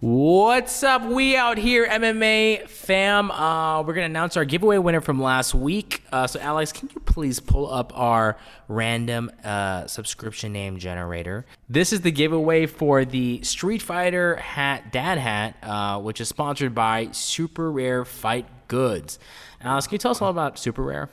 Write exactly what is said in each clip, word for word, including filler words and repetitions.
What's up, We Out Here M M A fam? Uh, we're going to announce our giveaway winner from last week. Uh, so, Alex, can you please pull up our random uh, subscription name generator? This is the giveaway for the Street Fighter hat, dad hat, uh, which is sponsored by Super Rare Fight Goods. Alex, can you tell us all about Super Rare?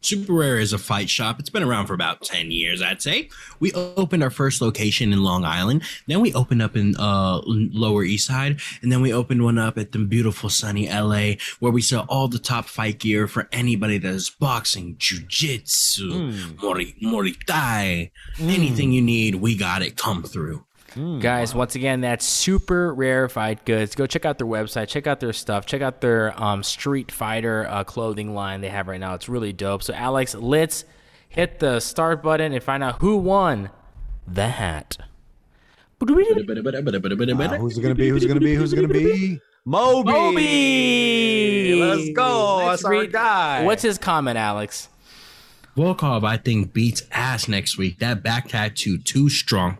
Super Rare is a fight shop. It's been around for about ten years, I'd say. We opened our first location in Long Island. Then we opened up in uh, Lower East Side. And then we opened one up at the beautiful sunny L A, where we sell all the top fight gear for anybody that is boxing, jiu-jitsu, mm. mori, mori thai. Mm. Anything you need, we got it. Come through. Mm. Guys, once again, that's Super Rare Fight Goods. Go check out their website, check out their stuff, check out their um, Street Fighter uh, clothing line they have right now. It's really dope. So, Alex, let's hit the start button and find out who won the hat. Uh, who's it gonna be? Who's it gonna be? Who's it gonna be? Moby. Moby. Let's go. Let's That's read. Our guy. What's his comment, Alex? Volkov, I think, beats ass next week. That back tattoo too strong.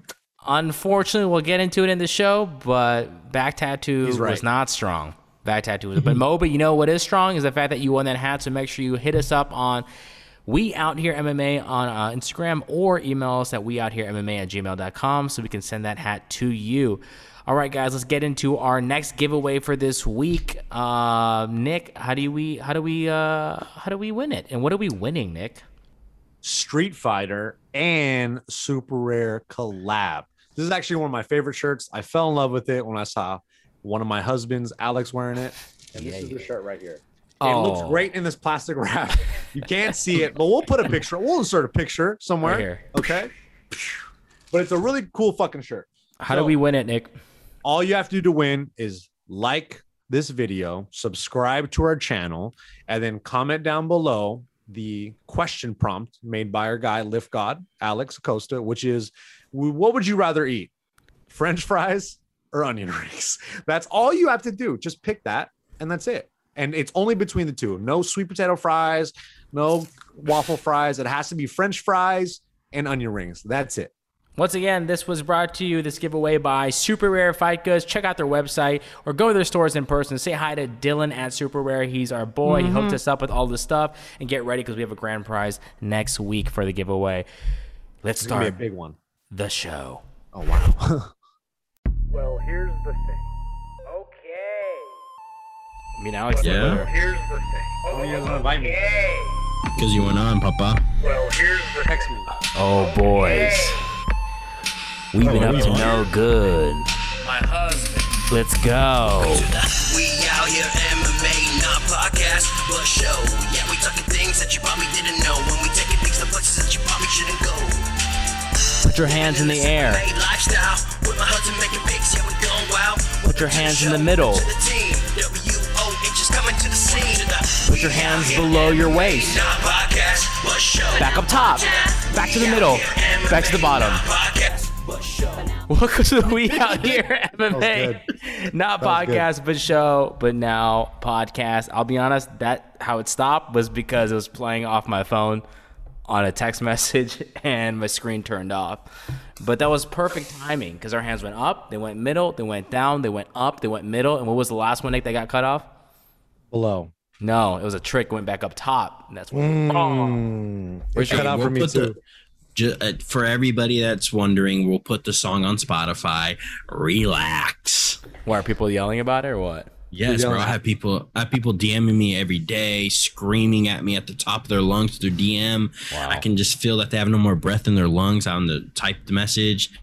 Unfortunately, we'll get into it in the show, but Back Tattoo right. was not strong. Back Tattoo was, but Moby, you know what is strong is the fact that you won that hat. So make sure you hit us up on We Out Here M M A on uh, Instagram, or email us at we out here M M A at gmail dot com so we can send that hat to you. All right, guys, let's get into our next giveaway for this week. Uh, Nick, how do we how do we uh, how do we win it, and what are we winning, Nick? Street Fighter and Super Rare collab. This is actually one of my favorite shirts. I fell in love with it when I saw one of my husbands, Alex, wearing it. And this yeah, is yeah. the shirt right here. Oh. It looks great in this plastic wrap. You can't see it, but we'll put a picture. We'll insert a picture somewhere. Right here. Okay. But it's a really cool fucking shirt. How so, do we win it, Nick? All you have to do to win is like this video, subscribe to our channel, and then comment down below the question prompt made by our guy, Lift God, Alex Acosta, which is, what would you rather eat, French fries or onion rings? That's all you have to do. Just pick that, and that's it. And it's only between the two. No sweet potato fries, no waffle fries. It has to be French fries and onion rings. That's it. Once again, this was brought to you, this giveaway, by Super Rare Fight Goods. Check out their website or go to their stores in person. Say hi to Dylan at Super Rare. He's our boy. Mm-hmm. He hooked us up with all this stuff. And get ready, because we have a grand prize next week for the giveaway. Let's start. It's gonna be a big one. The show. Oh, wow. Well, here's the thing. Okay. I mean, Alex, yeah. Well, here's the thing. Oh, oh you guys okay. invite me. Because you went on, Papa. Well, here's the next one. Oh, boys. Okay. We've been oh, up to no good. My husband. Let's go. We out here M M A, not podcast, but show. Yeah, we talking things that you probably didn't know. When we taking things to places that you probably shouldn't go. Put your hands in the air. Lifestyle. With my husband making pics, yeah, we going wild. Put your hands in the middle. W O H is coming to the scene. Put your hands below your waist. Back up top. Back to the middle. Back to the bottom. Welcome to the We Out Here M M A, not podcast, but show, but now podcast. I'll be honest, that how it stopped was because it was playing off my phone on a text message and my screen turned off. But that was perfect timing because our hands went up, they went middle, they went down, they went up, they went middle. And what was the last one that they got cut off? Below. No, it was a trick, went back up top. And that's what mm. oh. it was cut out for me too. Just, for everybody that's wondering, we'll put the song on Spotify. Relax. Why, are people yelling about it or what? Yes, bro. I have people I have people DMing me every day, screaming at me at the top of their lungs through D M. Wow. I can just feel that they have no more breath in their lungs on the typed message.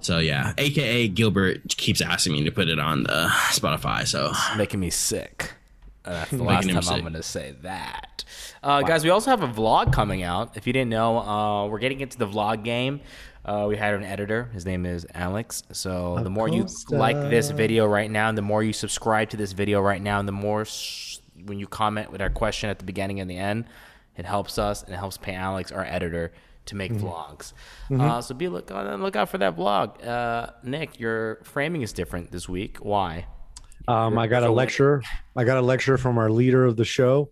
So, yeah. A K A Gilbert keeps asking me to put it on the Spotify. So it's making me sick. Uh, that's the last time sick. I'm going to say that. Uh, wow. Guys, we also have a vlog coming out. If you didn't know, uh, we're getting into the vlog game. Uh, we had an editor. His name is Alex. So the more you like this video right now, and the more you subscribe to this video right now, and the more sh- when you comment with our question at the beginning and the end, it helps us and it helps pay Alex, our editor, to make mm-hmm. vlogs. Mm-hmm. Uh, so be look on look out for that vlog. Uh, Nick, your framing is different this week. Why? Um, I got a lecture. I got a lecture from our leader of the show,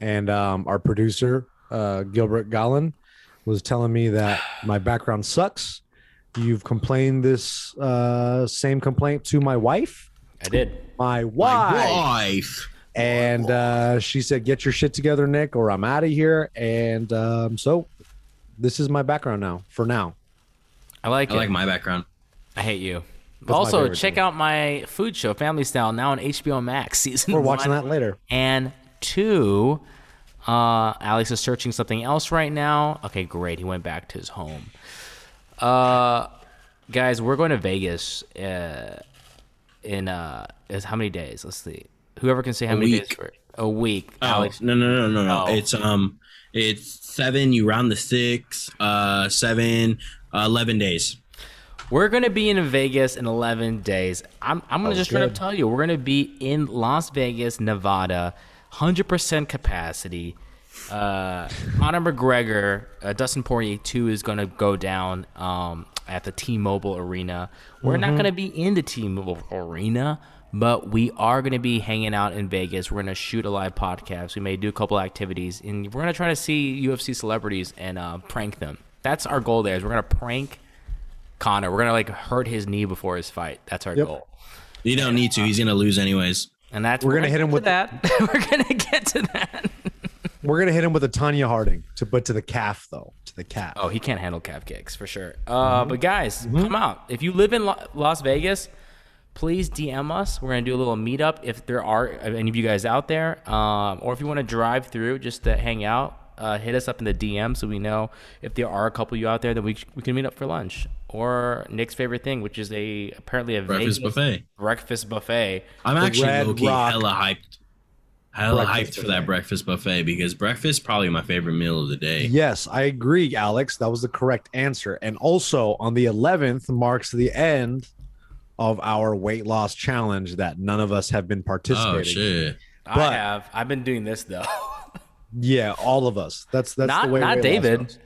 and um, our producer, uh, Gilbert Gallen, was telling me that my background sucks, You've complained this uh, same complaint to my wife. I did. My wife. My wife. And uh, she said, get your shit together, Nick, or I'm out of here. And um, so this is my background now, for now. I like I it. I like my background. I hate you. That's also, check thing. out my food show, Family Style, now on H B O Max. Season We're watching one that later. And two, uh, Alex is searching something else right now. Okay, great. He went back to his home. Uh, guys, we're going to Vegas uh, in uh, is how many days? Let's see. Whoever can say how a many week. days for a week. Oh, Alex, no, no, no, no, no. Oh. It's um, it's seven. You round the six. Uh, seven. Uh, eleven days. We're gonna be in Vegas in eleven days. I'm I'm gonna oh, just good. try to tell you, we're gonna be in Las Vegas, Nevada, one hundred percent capacity. Uh, Conor McGregor, uh, Dustin Poirier two is gonna go down um at the T-Mobile Arena. We're mm-hmm. not gonna be in the T-Mobile Arena, but we are gonna be hanging out in Vegas. We're gonna shoot a live podcast. We may do a couple activities, and we're gonna try to see U F C celebrities and uh, prank them. That's our goal. There is we're gonna prank Conor. We're gonna like hurt his knee before his fight. That's our yep. goal. You don't and, need to. He's gonna lose anyways. And that's we're gonna hit him with that. We're gonna get to that. We're gonna hit him with a Tanya Harding, to but to the calf though, to the calf. Oh, he can't handle calf kicks for sure. Uh, mm-hmm. But guys, mm-hmm. come out. If you live in Lo- Las Vegas, please D M us. We're gonna do a little meetup if there are any of you guys out there, um, or if you want to drive through just to hang out. Uh, hit us up in the D M so we know if there are a couple of you out there that we we can meet up for lunch or Nick's favorite thing, which is a apparently a breakfast Vegas buffet. Breakfast buffet. I'm the actually low-key hella hyped, hella hyped for buffet. that breakfast buffet because breakfast is probably my favorite meal of the day. Yes, I agree, Alex. That was the correct answer. And also on the eleventh marks the end of our weight loss challenge that none of us have been participating. Oh shit! But, I have. I've been doing this though. Yeah, all of us. That's that's not, the way. Not David.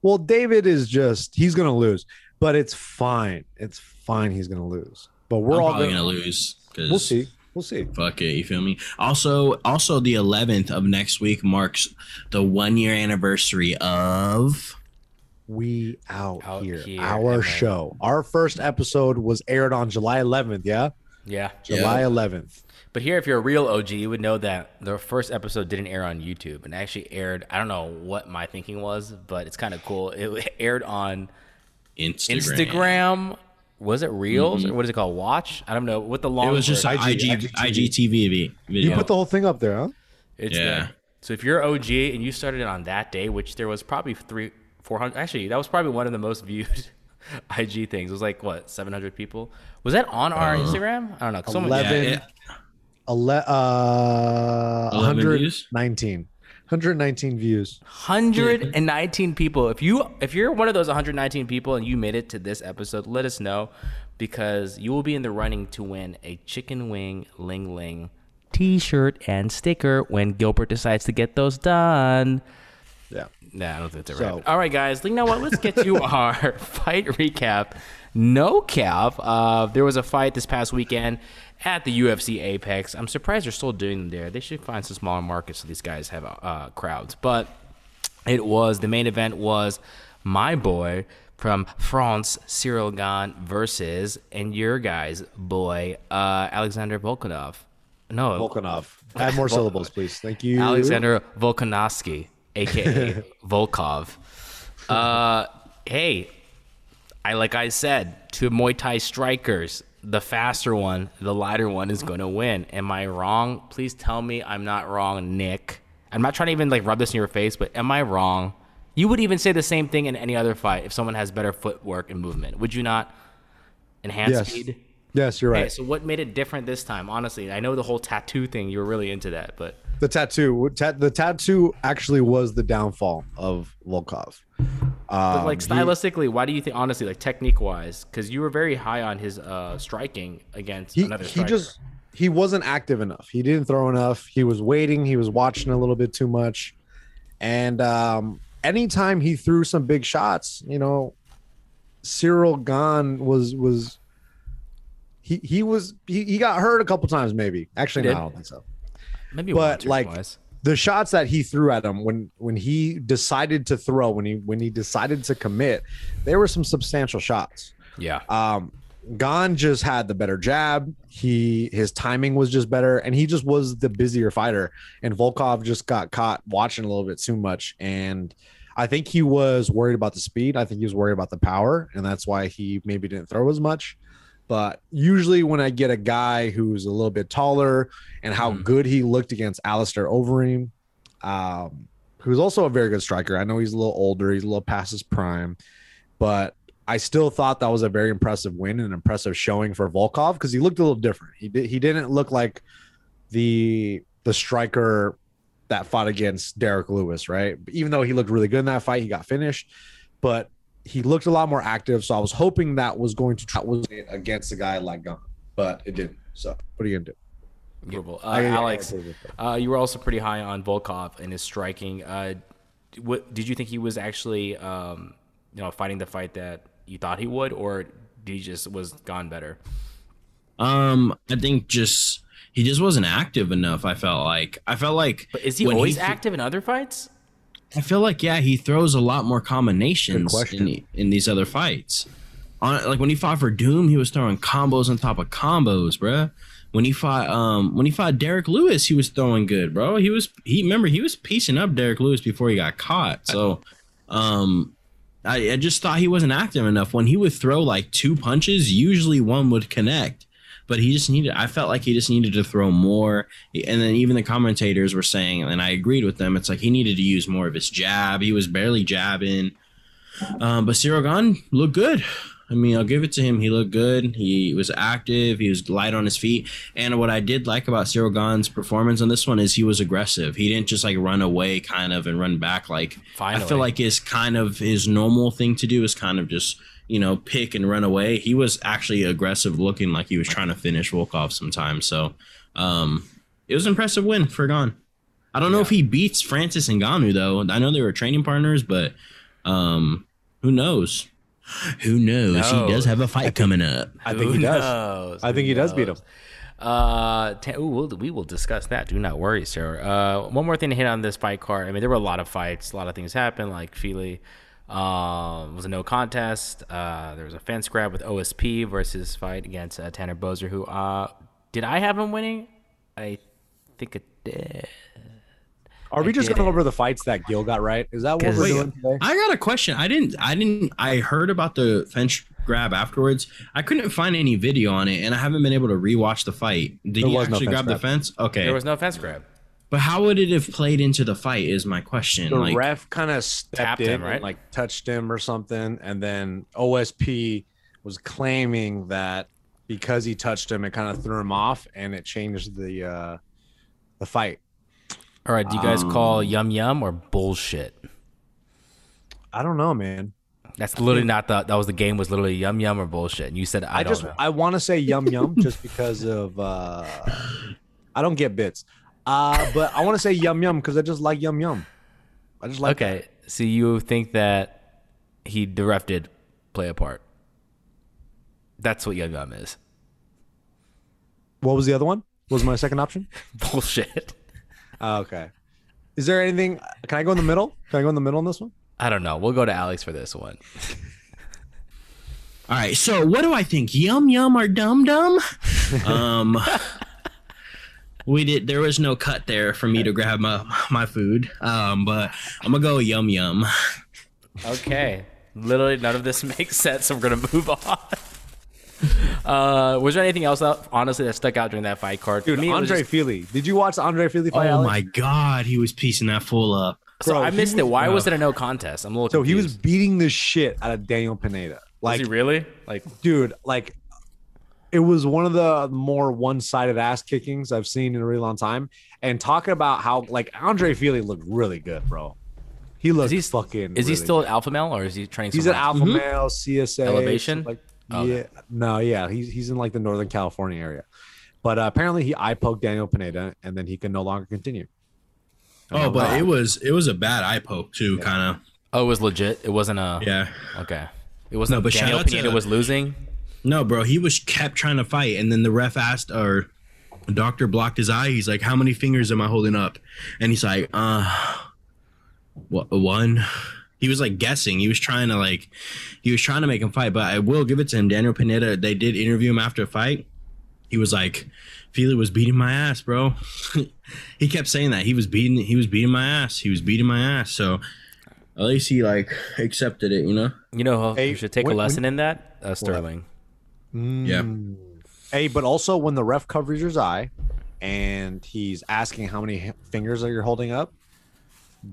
Well, David is just he's gonna lose, but it's fine. It's fine. He's gonna lose, but we're I'm all gonna, gonna lose. We'll see. We'll see. Fuck it. You feel me? Also, also the eleventh of next week marks the one year anniversary of We Out, out here, here. Our M M A show. Our first episode was aired on July eleventh. Yeah. Yeah. July eleventh. But here, if you're a real O G, you would know that the first episode didn't air on YouTube and actually aired. I don't know what my thinking was, but it's kind of cool. It aired on Instagram. Instagram. Was it Reels mm-hmm. or what is it called? Watch? I don't know what the long. It was just I G T V. Video. You put the whole thing up there, huh? It's yeah. There. So if you're O G and you started it on that day, which there was probably three, four hundred. Actually, that was probably one of the most viewed I G things. It was like what seven hundred people. Was that on our uh, Instagram? I don't know. Someone, Eleven. Yeah, it, Ele- uh, one hundred nineteen one hundred nineteen views. one hundred nineteen people. If you if you're one of those one hundred nineteen people and you made it to this episode, let us know because you will be in the running to win a chicken wing ling ling t-shirt and sticker when Gilbert decides to get those done. Yeah. Nah, I don't think that's ever happened. All right, guys. You know what? Let's get to our fight recap. No cap. Uh, there was a fight this past weekend at the U F C Apex. I'm surprised they're still doing them there. They should find some smaller markets so these guys have uh, crowds. But it was the main event was my boy from France, Ciryl Gane versus and your guys boy uh, Alexander Volkanov. No, Volkanov. Add more syllables, please. Thank you. Alexander Volkanovsky, aka Volkov. Uh, hey. I like I said, two Muay Thai strikers, the faster one, the lighter one is going to win. Am I wrong? Please tell me I'm not wrong, Nick. I'm not trying to even like rub this in your face, but am I wrong? You would even say the same thing in any other fight if someone has better footwork and movement. Would you not? Enhance yes. speed? Yes, you're right. Hey, so what made it different this time? Honestly, I know the whole tattoo thing. You were really into that, but... The tattoo. Ta- the tattoo actually was the downfall of Volkov. Um, like stylistically, he, why do you think? Honestly, like technique-wise, because you were very high on his uh, striking against he, another striker. He just he wasn't active enough. He didn't throw enough. He was waiting. He was watching a little bit too much. And um, anytime he threw some big shots, you know, Ciryl Gane was was he he was he, he got hurt a couple times maybe. Actually, no, I don't think so. Maybe but one or two like twice. the shots that he threw at him when when he decided to throw, when he when he decided to commit, there were some substantial shots. Yeah. Um, Gane just had the better jab. He his timing was just better, and he just was the busier fighter. And Volkov just got caught watching a little bit too much. And I think he was worried about the speed. I think he was worried about the power, and that's why he maybe didn't throw as much. But usually when I get a guy who's a little bit taller and how mm. good he looked against Alistair Overeem, um, who's also a very good striker. I know he's a little older. He's a little past his prime. But I still thought that was a very impressive win and impressive showing for Volkov because he looked a little different. He, di- he didn't look like the, the striker that fought against Derrick Lewis, right? Even though he looked really good in that fight, he got finished. But he looked a lot more active, so I was hoping that was going to try was against a guy like Gane, but it didn't. So what are you gonna do? Uh, I, Alex, uh, you were also pretty high on Volkov and his striking. Uh, what did you think he was actually, um, you know, fighting the fight that you thought he would, or did he just was Gane better? Um, I think just he just wasn't active enough. I felt like I felt like. But is he always he, active in other fights? I feel like, yeah, he throws a lot more combinations in, in these other fights. On, like when he fought for Doom, he was throwing combos on top of combos, bro. When he fought, um, when he fought Derrick Lewis, he was throwing good, bro. He was, he remember he was piecing up Derrick Lewis before he got caught. So, um, I, I just thought he wasn't active enough. When he would throw like two punches, usually one would connect. But he just needed, I felt like he just needed to throw more. And then even the commentators were saying, and I agreed with them, it's like he needed to use more of his jab. He was barely jabbing. Um, but Ciryl Gane looked good. I mean, I'll give it to him. He looked good. He was active. He was light on his feet. And what I did like about Ciryl Gane's performance on this one is he was aggressive. He didn't just like run away kind of and run back. Like Finally. I feel like his kind of his normal thing to do is kind of just, you know, pick and run away. He was actually aggressive, looking like he was trying to finish Volkov sometimes. So um, it was an impressive win for Gane. I don't yeah. know if he beats Francis Ngannou, though. I know they were training partners, but um, who knows? Who knows? No. He does have a fight coming up. I think who he does. Knows? I think who he knows? Does beat him. Uh, t- ooh, we'll, we will discuss that. Do not worry, Sarah. Uh, one more thing to hit on this fight card. I mean, there were a lot of fights. A lot of things happened, like Fili. Um, it was a no contest. Uh, there was a fence grab with O S P versus fight against uh, Tanner Bozer, who uh, did I have him winning? I think it did. Are I we just did. going over the fights that Gil got right? Is that what we're wait, doing today? I got a question. I didn't. I didn't. I heard about the fence grab afterwards. I couldn't find any video on it, and I haven't been able to rewatch the fight. Did there he actually no grab grab. the fence? Okay, there was no fence grab. But how would it have played into the fight is my question. The like, ref kind of stepped in, him, right? And, like touched him or something. And then O S P was claiming that because he touched him, it kind of threw him off and it changed the uh, the fight. All right. Do you guys um, call yum yum or bullshit? I don't know, man. That's literally not the, that was the game was literally yum yum or bullshit. And you said, I, I don't just, know. I want to say yum yum just because of, uh, I don't get bits. Uh, but I want to say yum yum because I just like yum yum. I just like. Okay, that. So you think that he the ref did play a part? That's what yum yum is. What was the other one? What was my second option? Bullshit. Uh, okay. Is there anything? Can I go in the middle? Can I go in the middle on this one? I don't know. We'll go to Alex for this one. All right. So what do I think? Yum yum or dum dum? Um. We did. There was no cut there for me to grab my my food, um, but I'm gonna go yum yum. Okay, literally none of this makes sense. So we're gonna move on. Uh, was there anything else that, honestly that stuck out during that fight card? Dude, me, Andre just... Fili. Did you watch the Andre Fili fight? Oh Alex? My god, he was piecing that fool up. So Bro, I missed was, it. Why no. was it a no contest? I'm a little. So confused. He was beating the shit out of Daniel Pineda. Like was he really? Like dude, like. It was one of the more one-sided ass kickings I've seen in a really long time. And talking about how, like, Andre Fili looked really good, bro. He looked is fucking. Is really he still good. An alpha male or is he training? He's an alpha mm-hmm. male, C S A elevation. Like, oh, yeah, okay. no, yeah, he's he's in like the Northern California area. But uh, apparently, he eye poked Daniel Pineda, and then he could no longer continue. Oh, but wow. it was it was a bad eye poke too, yeah. kind of. Oh, it was legit. It wasn't a yeah. Okay, it wasn't. No, but Daniel Pineda to, was losing. No, bro, he was kept trying to fight, and then the ref asked, or The doctor blocked his eye. He's like, how many fingers am I holding up? And he's like, uh, one. He was like guessing. He was trying to like, he was trying to make him fight. But I will give it to him. Daniel Pineda, they did interview him after a fight. He was like, Fili was beating my ass, bro. He kept saying that he was beating, he was beating my ass. He was beating my ass. So at least he like accepted it, you know. You know, hey, you should take when, a lesson when, in that, uh, Sterling. Mm. Yeah. Hey, but also when the ref covers your eye and he's asking how many fingers are you holding up,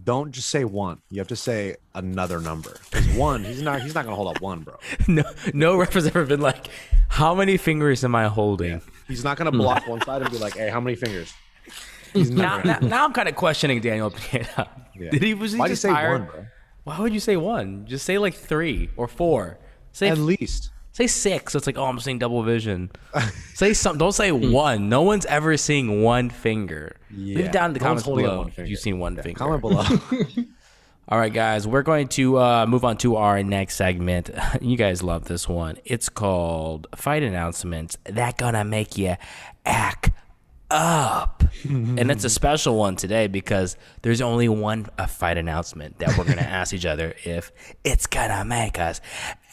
don't just say one. You have to say another number. Because one, he's not he's not going to hold up one, bro. No no ref has ever been like, how many fingers am I holding? Yeah. He's not going to block one side and be like, hey, how many fingers? He's now, now, now I'm kind of questioning Daniel Pineda. Yeah. Did he, was he Why just did you say tired? One, bro? Why would you say one? Just say like three or four. Say At f- least. Say six. So it's like, oh, I'm seeing double vision. Say something. Don't say one. No one's ever seeing one finger. Yeah. Leave down in the no comments below if you've seen one yeah, finger. Comment below. All right, guys. We're going to uh, move on to our next segment. You guys love this one. It's called Fight Announcements. That gonna make you act up. And it's a special one today because there's only one a fight announcement that we're going to ask each other if it's gonna make us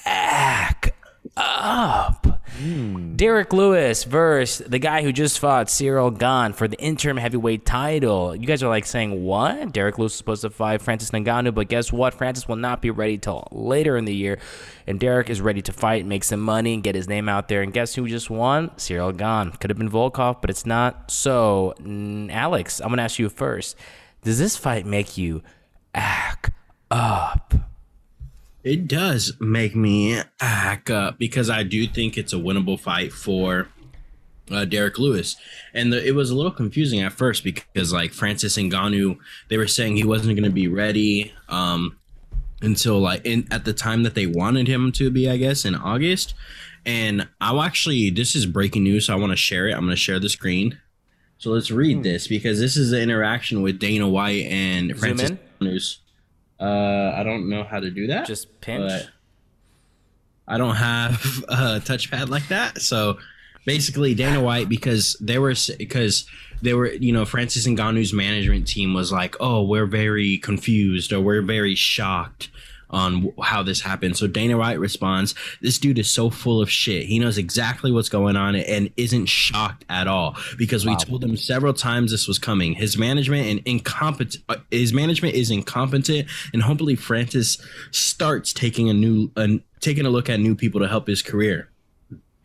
act up. Mm. Derrick Lewis versus the guy who just fought Ciryl Gane for the interim heavyweight title. You guys are like saying, what? Derrick Lewis is supposed to fight Francis Ngannou, but guess what? Francis will not be ready till later in the year, and Derrick is ready to fight, make some money, and get his name out there. And guess who just won? Ciryl Gane. Could have been Volkov, but it's not. So, Alex, I'm going to ask you first. Does this fight make you act up? It does make me act up because I do think it's a winnable fight for uh, Derrick Lewis. And the, it was a little confusing at first because, like, Francis Ngannou, they were saying he wasn't going to be ready um, until, like, in, at the time that they wanted him to be, I guess, in August. And I'll actually, this is breaking news, so I want to share it. I'm going to share the screen. So let's read this because this is the interaction with Dana White and Zoom Francis Ngannou's. Uh, I don't know how to do that. Just pinch. But I don't have a touchpad like that. So basically, Dana White, because they were, because they were, you know, Francis Ngannou's management team was like, oh, we're very confused or we're very shocked on how this happened. So Dana White responds, this dude is so full of shit. He knows exactly what's going on and isn't shocked at all because we wow. told him several times this was coming. His management and incompetent uh, his management is incompetent, and hopefully Francis starts taking a new uh, taking a look at new people to help his career.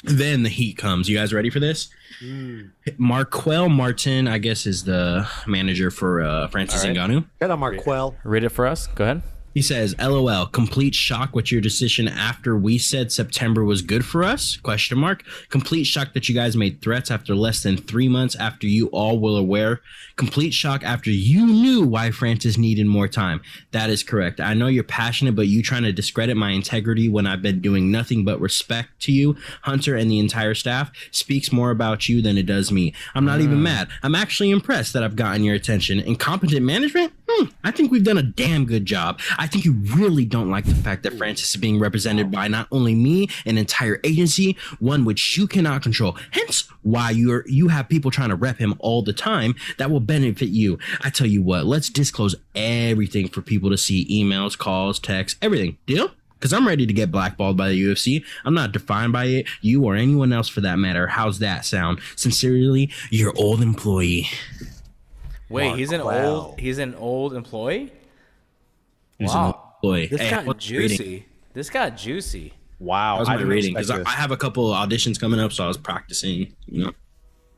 Then the heat comes. You guys ready for this? Mm. Markelle Martin, I guess, is the manager for uh, Francis right. Ngannou. Get on Markelle. Read it for us. Go ahead. He says, L O L, complete shock with your decision after we said September was good for us? Question mark. Complete shock that you guys made threats after less than three months after you all were aware. Complete shock after you knew why Francis needed more time. That is correct. I know you're passionate, but you trying to discredit my integrity when I've been doing nothing but respect to you, Hunter, and the entire staff speaks more about you than it does me. I'm not mm. even mad. I'm actually impressed that I've gotten your attention. Incompetent management? Hmm. I think we've done a damn good job. I think you really don't like the fact that Francis is being represented by not only me, an entire agency, one which you cannot control. Hence why you're you have people trying to rep him all the time that will benefit you. I tell you what, let's disclose everything for people to see, emails, calls, texts, everything. Deal? Because I'm ready to get blackballed by the U F C. I'm not defined by it, you or anyone else for that matter. How's that sound? Sincerely, your old employee. Wait, he's an old he's an old employee? Wow, boy. This hey, got juicy. Reading. This got juicy. Wow. That was my I reading because I, I have a couple auditions coming up, so I was practicing. You know.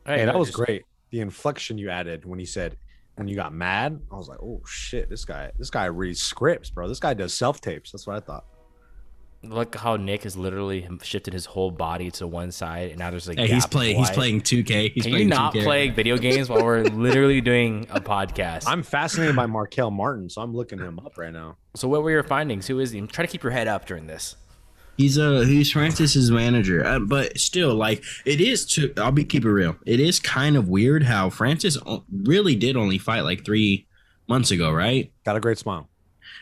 Hey, hey that was great. The inflection you added when he said, when you got mad, I was like, oh shit, this guy, this guy reads scripts, bro. This guy does self-tapes. That's what I thought. Look how Nick has literally shifted his whole body to one side, and now there's like hey, he's playing. He's playing two K. He's Can playing you not two K? Playing video games while we're literally doing a podcast? I'm fascinated by Markelle Martin, so I'm looking him up right now. So, what were your findings? Who is he? Try to keep your head up during this. He's a uh, he's Francis's manager, uh, but still, like it is. To I'll be keep it real. It is kind of weird how Francis really did only fight like three months ago, right? Got a great smile.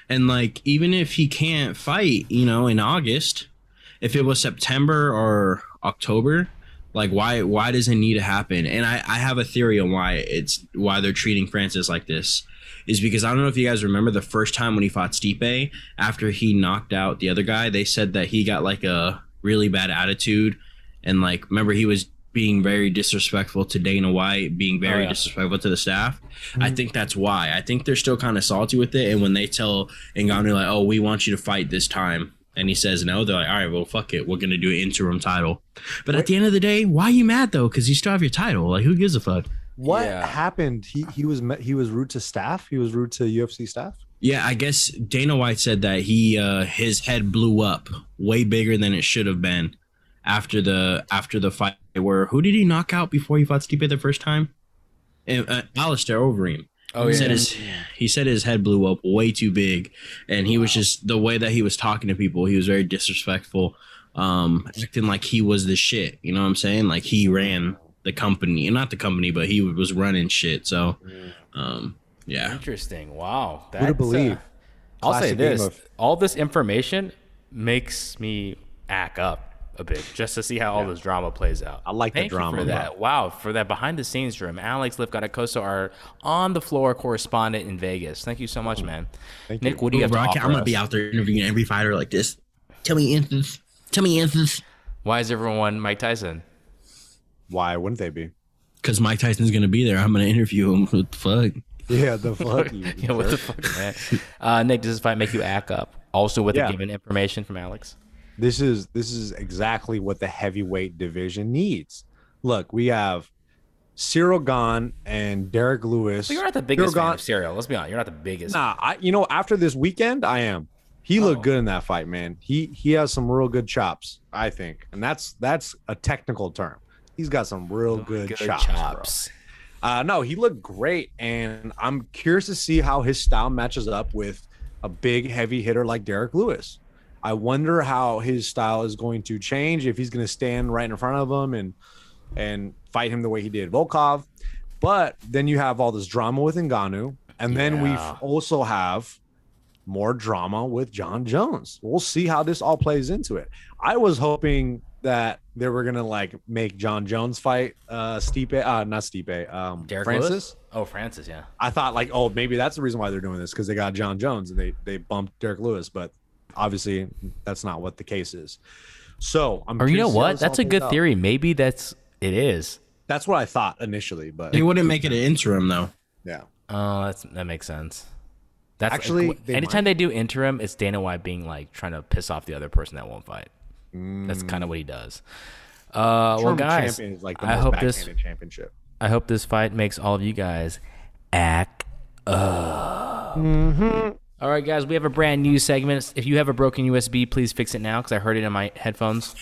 And, like, even if he can't fight, you know, in August, if it was September or October, Like, why why does it need to happen? And I, I have a theory on why it's why they're treating Francis like this. Is because I don't know if you guys remember the first time when he fought Stipe, after he knocked out the other guy, they said that he got like a really bad attitude. And like, remember, he was being very disrespectful to Dana White, being very oh, yeah. disrespectful to the staff. Mm-hmm. I think that's why. I think they're still kind of salty with it. And when they tell Ngannou, like, oh, we want you to fight this time, and he says no, they're like, all right, well, fuck it. We're going to do an interim title. But Wait. at the end of the day, why are you mad, though? Because you still have your title. Like, who gives a fuck? What yeah. happened? He he was he was rude to staff. He was rude to U F C staff. Yeah, I guess Dana White said that he uh, his head blew up way bigger than it should have been after the after the fight. Where who did he knock out before he fought Stipe the first time? And, uh, Alistair Overeem. Oh, he yeah. said his he said his head blew up way too big, and he wow. was just the way that he was talking to people. He was very disrespectful, um, acting like he was the shit. You know what I'm saying? Like he ran the company, not the company, but he was running shit. So, um, yeah. Interesting. Wow. Who to believe? Uh, I'll say this: of- all this information makes me act up a bit just to see how yeah. all this drama plays out. I like Thank the drama. You for that. Wow, for that behind the scenes room. Alex, Lift God, Acosta, our on the floor correspondent in Vegas. Thank you so much, man. Thank Nick, you. What do you Ooh, have bro, to offer? I'm gonna us? be out there interviewing every fighter like this. Tell me instance. Tell me instance. Why is everyone Mike Tyson? Why wouldn't they be? Because Mike Tyson's gonna be there. I'm gonna interview him. What the fuck? Yeah, the fuck. yeah, what the fuck, man? Uh, Nick, does this fight make you act up? Also, with yeah. the given information from Alex. This is this is exactly what the heavyweight division needs. Look, we have Ciryl Gane and Derrick Lewis. But you're not the biggest fan of Ciryl. Let's be honest. You're not the biggest. Nah, I, you know, after this weekend, I am. He oh. looked good in that fight, man. He he has some real good chops, I think, and that's that's a technical term. He's got some real good, good chops. chops. Uh, no, he looked great, and I'm curious to see how his style matches up with a big heavy hitter like Derrick Lewis. I wonder how his style is going to change, if he's going to stand right in front of him and and fight him the way he did Volkov. But then you have all this drama with Ngannou, and then yeah. we also have more drama with John Jones. We'll see how this all plays into it. I was hoping that they were going to like make John Jones fight uh, Stipe, uh, not Stipe, um, Derrick Francis. Lewis? Oh, Francis, yeah. I thought like, oh, maybe that's the reason why they're doing this, because they got John Jones and they, they bumped Derrick Lewis, but obviously that's not what the case is. So I'm or you know what that's a good theory. Maybe that's it is that's what I thought initially, but they wouldn't make it an interim though. Yeah. Oh, that's that makes sense. That's actually they anytime might. They do interim, it's Dana White being like trying to piss off the other person that won't fight. Mm. That's kind of what he does. Uh interim well guys is like the I most hope this championship I hope this fight makes all of you guys act up. Mm-hmm. All right, guys, we have a brand new segment. If you have a broken U S B, please fix it now because I heard it in my headphones.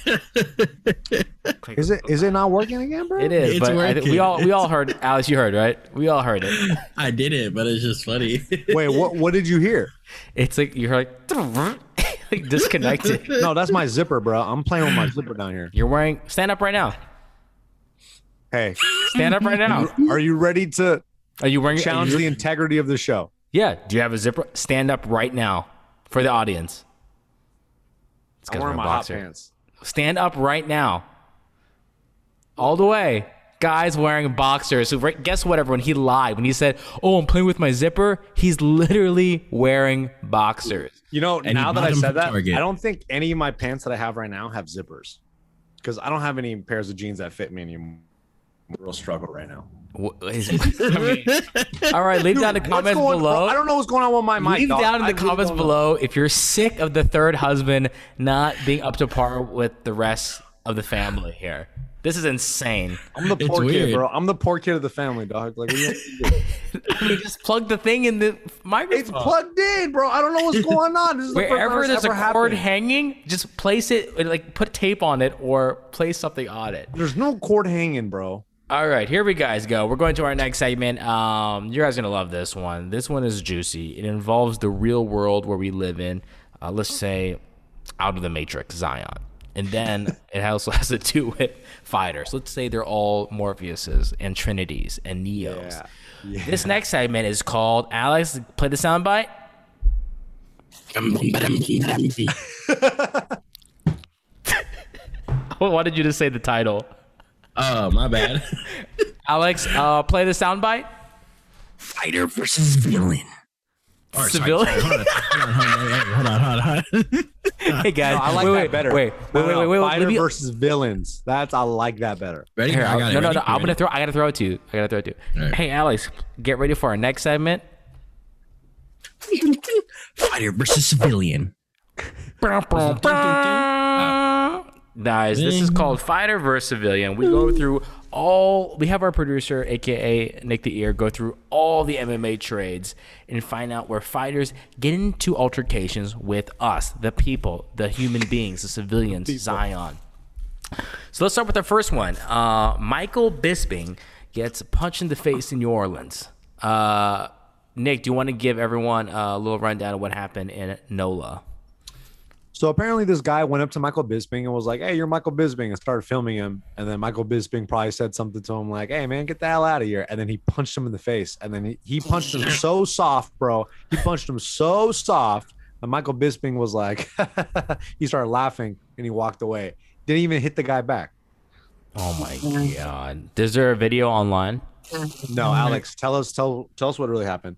is it is it not working again, bro? It is, it's but I, we all we all heard. Alex, you heard, right? We all heard it. I did it, but it's just funny. Wait, what what did you hear? It's like you heard like, like disconnected. No, that's my zipper, bro. I'm playing with my zipper down here. You're wearing stand up right now. Hey, stand up right now. Are you ready to? Are you wearing challenge you, the integrity of the show? Yeah. Do you have a zipper? Stand up right now for the audience. It's I'm wearing my boxer. Hot pants. Stand up right now. All the way. Guys wearing boxers. So guess what, everyone? He lied when he said, oh, I'm playing with my zipper. He's literally wearing boxers. You know, and now that I said that, Target. I don't think any of my pants that I have right now have zippers because I don't have any pairs of jeans that fit me anymore. Real struggle right now. I mean, all right, leave Dude, down the comments going, below. Bro, I don't know what's going on with my mic. Leave dog. down in the I comments below if you're sick of the third husband not being up to par with the rest of the family here. This is insane. I'm the poor it's kid, weird. bro. I'm the poor kid of the family, dog. Like, what do you have to do? I mean, just plug the thing in the microphone. It's plugged in, bro. I don't know what's going on. This is wherever the there's ever a happened. cord hanging, just place it. Like, put tape on it or place something on it. There's no cord hanging, bro. All right, here we guys go. We're going to our next segment. Um, you guys are going to love this one. This one is juicy. It involves the real world where we live in, uh, let's say, out of the Matrix, Zion. And then it also has to do with fighters. Let's say they're all Morpheuses and Trinities and Neos. Yeah. Yeah. This next segment is called, Alex, play the soundbite. I wanted you to say the title. Oh, my bad. Alex, uh, play the soundbite. Fighter versus villain. Civilian. Hold on, hold on, hold on. Hey guys, no, I like wait, that wait, better. Wait, wait, wait, wait, wait. Fighter wait, versus villains. That's I like that better. Ready? Here, I got no, it. no, no. I'm gonna throw. I gotta throw it to you. I gotta throw it to you. Right. Hey Alex, get ready for our next segment. Fighter versus civilian. uh, nice. This is called Fighter versus Civilian. We go through all. We have our producer, aka Nick the Ear, go through all the M M A trades and find out where fighters get into altercations with us, the people, the human beings, the civilians, the Zion. So let's start with the first one. Uh, Michael Bisping gets punched in the face in New Orleans. Uh, Nick, do you want to give everyone a little rundown of what happened in NOLA? So apparently this guy went up to Michael Bisping and was like, hey, you're Michael Bisping, and started filming him. And then Michael Bisping probably said something to him like, hey, man, get the hell out of here. And then he punched him in the face. And then he, he punched him so soft, bro. He punched him so soft. And Michael Bisping was like, he started laughing and he walked away. Didn't even hit the guy back. Oh, my God. Is there a video online? No, Alex, tell us, tell, tell us what really happened.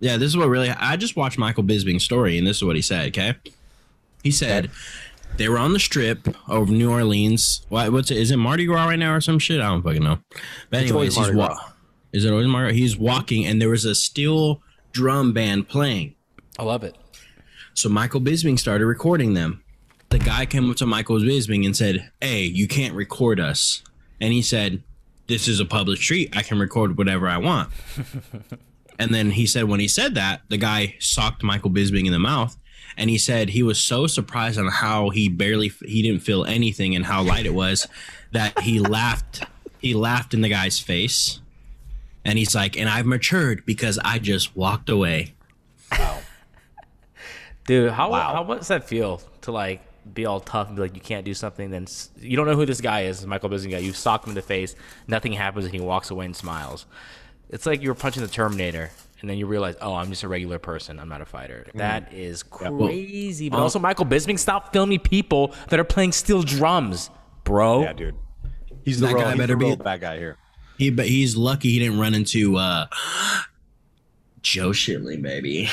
Yeah, this is what really... I just watched Michael Bisping's story, and this is what he said, okay? He said they were on the strip of New Orleans. What, what's it? Is it Mardi Gras right now or some shit? I don't fucking know. But anyways, he's wa- is it always Mardi Gras? He's walking, and there was a steel drum band playing. I love it. So Michael Bisping started recording them. The guy came up to Michael Bisping and said, hey, you can't record us. And he said, this is a public street. I can record whatever I want. And then he said when he said that, the guy socked Michael Bisping in the mouth, and he said he was so surprised on how he barely he didn't feel anything and how light it was that he laughed he laughed in the guy's face. And he's like, and I've matured because I just walked away. Wow. Dude, how wow. how does that feel to like be all tough and be like you can't do something, then you don't know who this guy is, Michael Bisping guy. You sock him in the face, nothing happens, and he walks away and smiles. It's like you were punching the Terminator, and then you realize, oh, I'm just a regular person. I'm not a fighter. Mm. That is crazy. Yeah, well, but also, Michael Bisping, stop filming people that are playing steel drums, bro. Yeah, dude. He's the guy. Better be that guy here. He, but he's lucky he didn't run into uh, Joe Schilling, baby.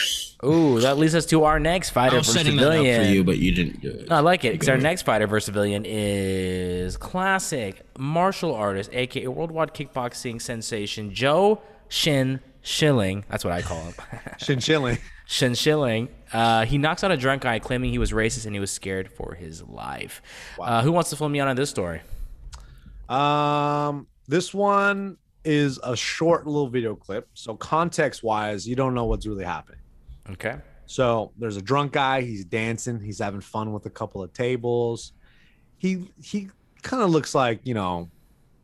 Ooh, that leads us to our next fighter versus civilian. That up for you, but you didn't do it. No, I like it because our next fighter versus civilian is classic martial artist, aka worldwide kickboxing sensation Joe Shin Schilling. That's what I call him. Shin Schilling. Shin Schilling. Uh, he knocks out a drunk guy, claiming he was racist and he was scared for his life. Wow. Uh, who wants to fill me out on this story? Um, this one is a short little video clip, so context-wise, you don't know what's really happening. Okay. So there's a drunk guy. He's dancing. He's having fun with a couple of tables. He he kind of looks like, you know,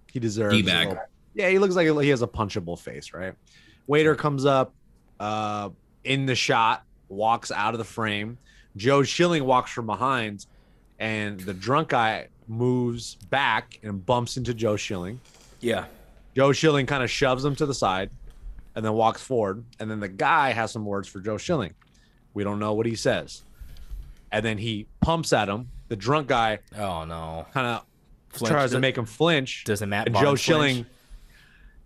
he deserves a little, yeah, he looks like he has a punchable face, right? Waiter comes up uh, in the shot, walks out of the frame. Joe Schilling walks from behind, and the drunk guy moves back and bumps into Joe Schilling. Yeah. Joe Schilling kind of shoves him to the side. And then walks forward. And then the guy has some words for Joe Schilling. We don't know what he says. And then he pumps at him. The drunk guy oh no, kind of tries to make him flinch. Doesn't matter. Joe Schilling,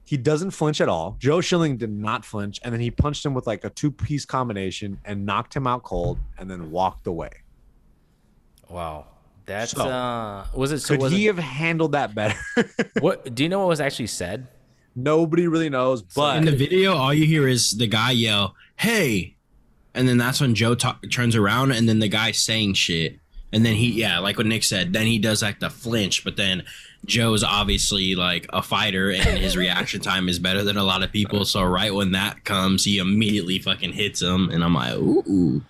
he doesn't flinch at all. Joe Schilling did not flinch. And then he punched him with like a two-piece combination and knocked him out cold and then walked away. Wow. That's so, uh was it so could was he it, have handled that better? What do you know what was actually said? Nobody really knows, but in the video, all you hear is the guy yell, "Hey!" And then that's when Joe t- turns around, and then the guy's saying shit. And then he, yeah, like what Nick said, then he does like the flinch, but then Joe's obviously like a fighter, and his reaction time is better than a lot of people. So right when that comes, he immediately fucking hits him, and I'm like, ooh.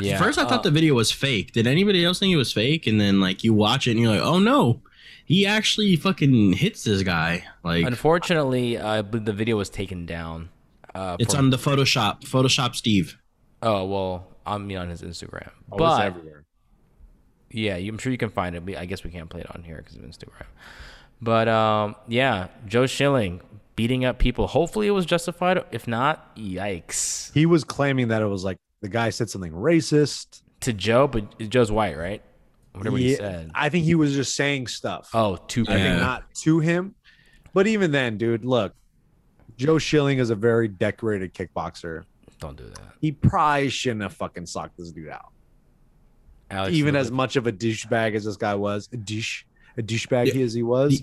Yeah. At first, I uh, thought the video was fake. Did anybody else think it was fake? And then like you watch it, and you're like, oh no. He actually fucking hits this guy. Like, unfortunately, uh, the video was taken down. Uh, it's for- on the Photoshop, Photoshop Steve. Oh well, I'm mean, on his Instagram. Oh, but it's everywhere. Yeah, I'm sure you can find it. But I guess we can't play it on here because of Instagram. But um, yeah, Joe Schilling beating up people. Hopefully, it was justified. If not, yikes. He was claiming that it was like the guy said something racist to Joe, but Joe's white, right? whatever yeah, he said. I think he was just saying stuff. Oh, to I think not to him. But even then, dude, look, Joe Schilling is a very decorated kickboxer. Don't do that. He probably shouldn't have fucking socked this dude out. Alex even Smith. As much of a douchebag as this guy was, a douche, a douchebag yeah. as he was,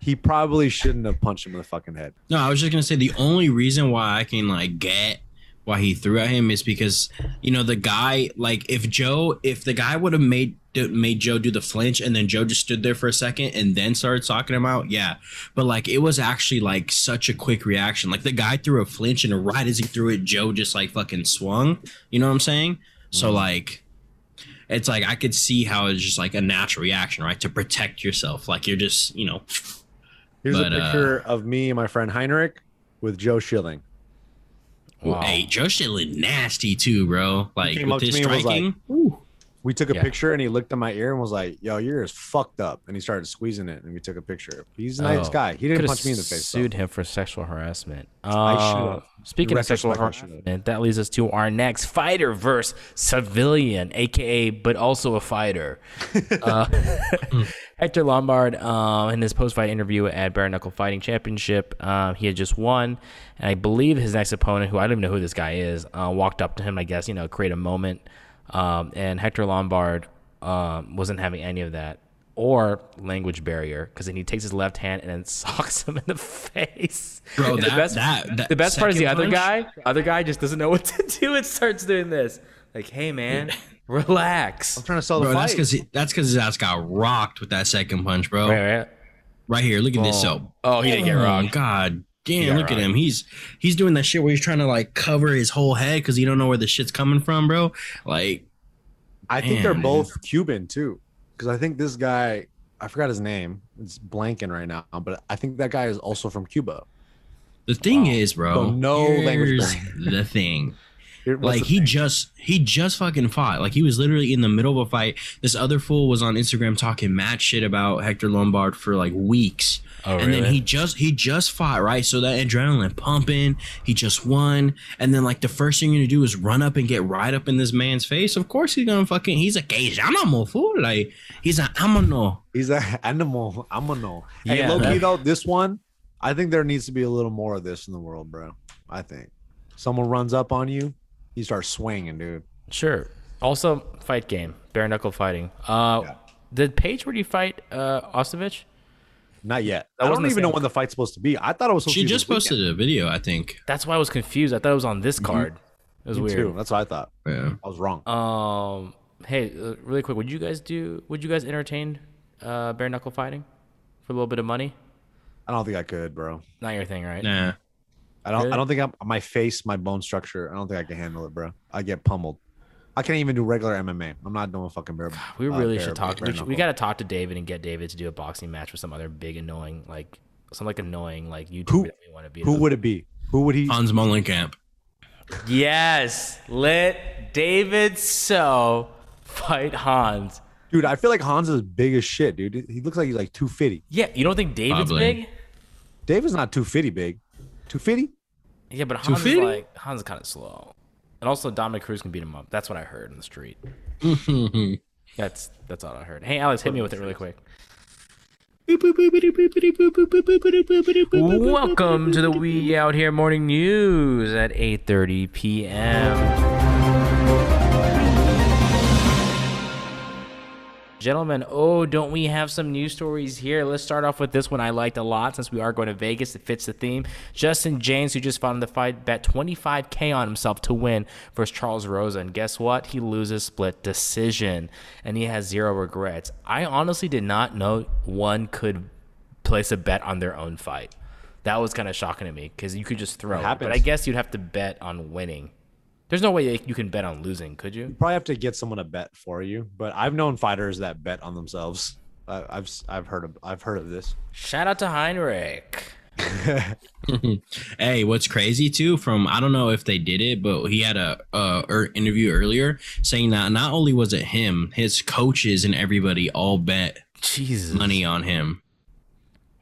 he probably shouldn't have punched him in the fucking head. No, I was just gonna say the only reason why I can like get why he threw at him is because, you know, the guy, like if Joe, if the guy would have made made Joe do the flinch and then Joe just stood there for a second and then started socking him out, yeah. But like it was actually like such a quick reaction. Like the guy threw a flinch and right as he threw it, Joe just like fucking swung. You know what I'm saying? Mm-hmm. So like. It's like I could see how it's just like a natural reaction, right? To protect yourself. Like you're just, you know. Here's but, a picture uh, of me and my friend Heinrich with Joe Schilling. Wow. Hey, Joe Schilling nasty too, bro. Like with his striking. Like, we took a yeah. picture and he looked at my ear and was like, yo, your ear is fucked up. And he started squeezing it and we took a picture. He's a nice oh, guy. He didn't punch me in the face. Sued though. him for sexual harassment. I uh, Speaking of sexual harassment, that leads us to our next fighter versus civilian, a k a but also a fighter. uh, Hector Lombard, uh, in his post-fight interview at Bare Knuckle Fighting Championship, uh, he had just won. And I believe his next opponent, who I don't even know who this guy is, uh, walked up to him, I guess, you know, create a moment. Um, and Hector Lombard um, wasn't having any of that or language barrier, because then he takes his left hand and then socks him in the face. Bro, that, the best, that, that the best part is the punch? other guy. Other guy just doesn't know what to do and starts doing this. Like, hey, man, relax. I'm trying to sell the bro, fight. That's because that's because his ass got rocked with that second punch, bro. Right, right. right here, look at oh. this. So, oh, he didn't get rocked. Oh, God. Damn, look right. at him. He's he's doing that shit where he's trying to like cover his whole head because you don't know where the shit's coming from, bro. Like, I man. think they're both Cuban too, because I think this guy, I forgot his name, it's blanking right now, but I think that guy is also from Cuba. The thing wow. is, bro, so no language. The thing, like he thing? just he just fucking fought. Like he was literally in the middle of a fight. This other fool was on Instagram talking mad shit about Hector Lombard for like weeks. Oh, and really? then he just he just fought, right? So that adrenaline pumping, he just won. And then like the first thing you're gonna do is run up and get right up in this man's face. Of course he's gonna fucking he's a cage animal fool. Like he's an animal. He's an animal. Animal. Hey, yeah, low-key though, this one, I think there needs to be a little more of this in the world, bro. I think someone runs up on you, you start swinging, dude. Sure. Also, fight game, bare knuckle fighting. Uh, yeah. Did Paige already fight uh, Ostovich? Not yet. I, I don't even know when the fight's supposed to be. I thought it was supposed she to be. She just posted weekend. a video, I think. That's why I was confused. I thought it was on this card. Mm-hmm. It was Me weird. Too. That's what I thought. Yeah. I was wrong. Um. Hey, uh, really quick, would you guys do? Would you guys entertain uh, bare knuckle fighting for a little bit of money? I don't think I could, bro. Not your thing, right? Nah. I don't. Good? I don't think I'm. My face, my bone structure. I don't think I can handle it, bro. I get pummeled. I can't even do regular M M A. I'm not doing fucking bare. We really uh, bare, should talk. Bare, bare we, should, we gotta talk to David and get David to do a boxing match with some other big annoying, like some like annoying like YouTuber who, that we want to be. Who would it be? Who would he? Hans Mullenkamp. Yes, let David So fight Hans. Dude, I feel like Hans is big as shit, dude. He looks like he's like two fifty. Yeah, you don't think David's Probably. big? David's not two fifty big. two fifty? Yeah, but Hans is like Hans is kind of slow. And also Dominic Cruz can beat him up. That's what I heard in the street. that's that's all I heard. Hey, Alex, hit me with it really quick. Welcome to the We Out Here Morning News at eight thirty p.m. Gentlemen, oh, don't we have some news stories here? Let's start off with this one I liked a lot since we are going to Vegas. It fits the theme. Justin James, who just fought in the fight, bet twenty-five thousand dollars on himself to win versus Charles Rosa. And guess what? He loses split decision, and he has zero regrets. I honestly did not know one could place a bet on their own fight. That was kind of shocking to me because you could just throw it. But I guess you'd have to bet on winning. There's no way you can bet on losing, could you? You probably have to get someone to bet for you. But I've known fighters that bet on themselves. I, I've I've heard of I've heard of this. Shout out to Heinrich. Hey, what's crazy too? From I don't know if they did it, but he had a uh er, interview earlier saying that not only was it him, his coaches and everybody all bet Jesus. money on him.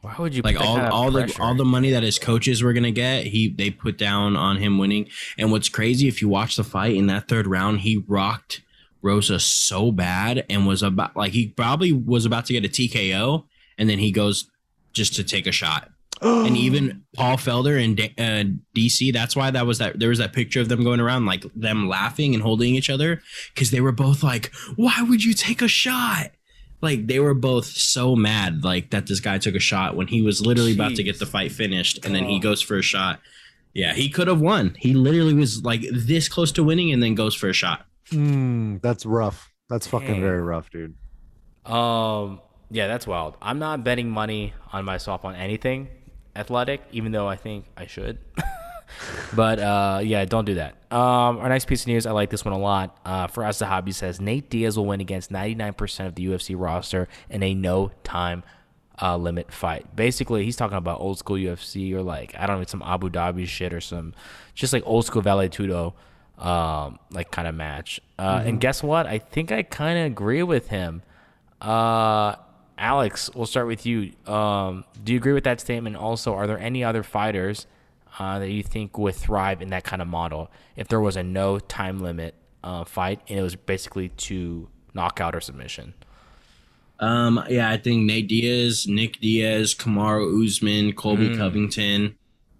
Why would you like put all kind of all pressure? the all the money that his coaches were gonna get? He they put down on him winning. And what's crazy, if you watch the fight in that third round, he rocked Rosa so bad and was about, like, he probably was about to get a T K O, and then he goes just to take a shot. And even Paul Felder in D- uh, D C, that's why that was that there was that picture of them going around, like them laughing and holding each other, because they were both like, why would you take a shot? Like, they were both so mad, like, that this guy took a shot when he was literally Jeez. about to get the fight finished, and oh. then he goes for a shot. Yeah, he could have won. He literally was, like, this close to winning and then goes for a shot. Mm, that's rough. That's Dang. fucking very rough, dude. Um, yeah, that's wild. I'm not betting money on myself on anything athletic, even though I think I should. But, uh, yeah, don't do that. Um, our next piece of news, I like this one a lot. Uh, for us, the hobby says Nate Diaz will win against ninety-nine percent of the U F C roster in a no-time uh, limit fight. Basically, he's talking about old-school U F C or, like, I don't know, some Abu Dhabi shit or some just, like, old-school Valetudo, um, like, kind of match. Uh, mm-hmm. And guess what? I think I kind of agree with him. Uh, Alex, we'll start with you. Um, do you agree with that statement? Also, are there any other fighters Uh, that you think would thrive in that kind of model if there was a no time limit uh, fight and it was basically to knockout or submission? Um, yeah, I think Nate Diaz, Nick Diaz, Kamaru Usman, Colby mm. Covington,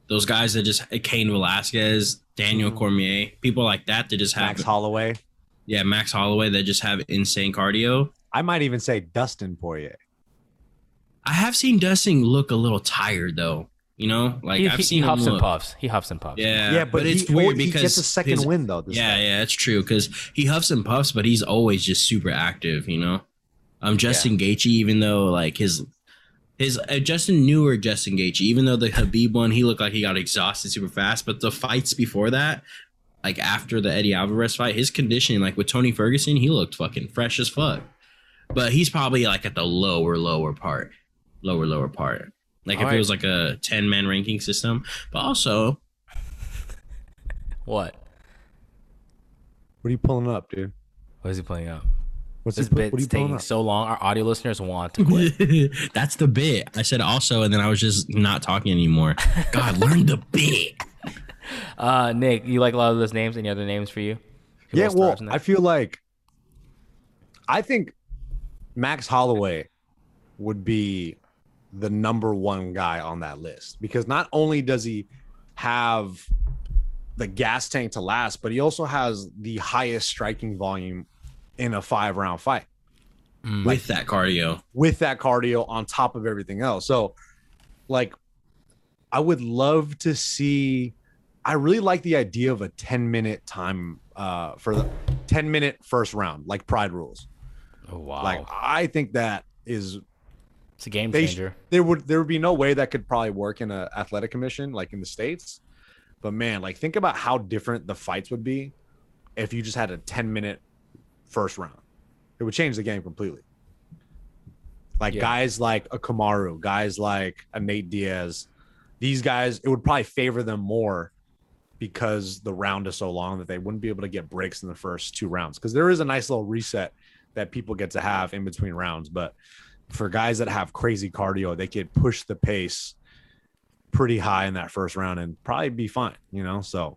those guys that just Cain Velasquez, Daniel mm. Cormier, people like that that just have Max Holloway. Yeah, Max Holloway that just have insane cardio. I might even say Dustin Poirier. I have seen Dustin look a little tired though. You know, like he, I've he, seen he huffs and puffs. He huffs and puffs. Yeah, yeah, but, but it's he, weird because he gets a second his, win though. This yeah, time. yeah, that's true because he huffs and puffs, but he's always just super active. You know, um, Justin yeah. Gaethje, even though like his his uh, Justin newer Justin Gaethje, even though the Khabib one, he looked like he got exhausted super fast. But the fights before that, like after the Eddie Alvarez fight, his conditioning, like with Tony Ferguson, he looked fucking fresh as fuck. But he's probably like at the lower, lower part, lower, lower part. Like All if right. it was like a ten-man ranking system. But also... What? What are you pulling up, dude? What is he pulling up? What's this bit taking up? so long? Our audio listeners want to quit. That's the bit. I said also, and then I was just not talking anymore. God, learn the bit. Uh, Nick, you like a lot of those names? Any other names for you? Who yeah, well, I feel like... I think Max Holloway would be... the number one guy on that list, because not only does he have the gas tank to last, but he also has the highest striking volume in a five round fight mm, like, with that cardio, with that cardio on top of everything else. So like, I would love to see, I really like the idea of a ten minute time uh, for the ten minute first round, like Pride rules. Oh, wow. Like I think that is, it's a game changer. Sh- there would there would be no way that could probably work in a athletic commission like in the States, but man, like think about how different the fights would be if you just had a ten minute first round. It would change the game completely. Like yeah. guys like a Kamaru, guys like a Nate Diaz, these guys, it would probably favor them more because the round is so long that they wouldn't be able to get breaks in the first two rounds, because there is a nice little reset that people get to have in between rounds, but for guys that have crazy cardio, they could push the pace pretty high in that first round and probably be fine, you know? So,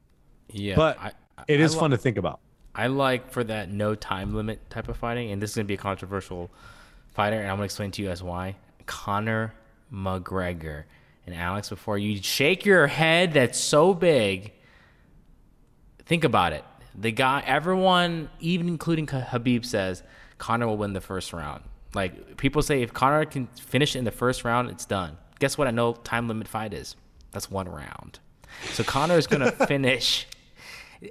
yeah, but I, I, it is I fun like, to think about. I like for that no time limit type of fighting, and this is going to be a controversial fighter, and I'm going to explain to you guys why. Conor McGregor. And Alex, before you shake your head that's so big, think about it. The guy, everyone, even including Khabib, says Conor will win the first round. Like, people say if Conor can finish in the first round, it's done. Guess what a no time limit fight is? That's one round. So Conor is going to finish.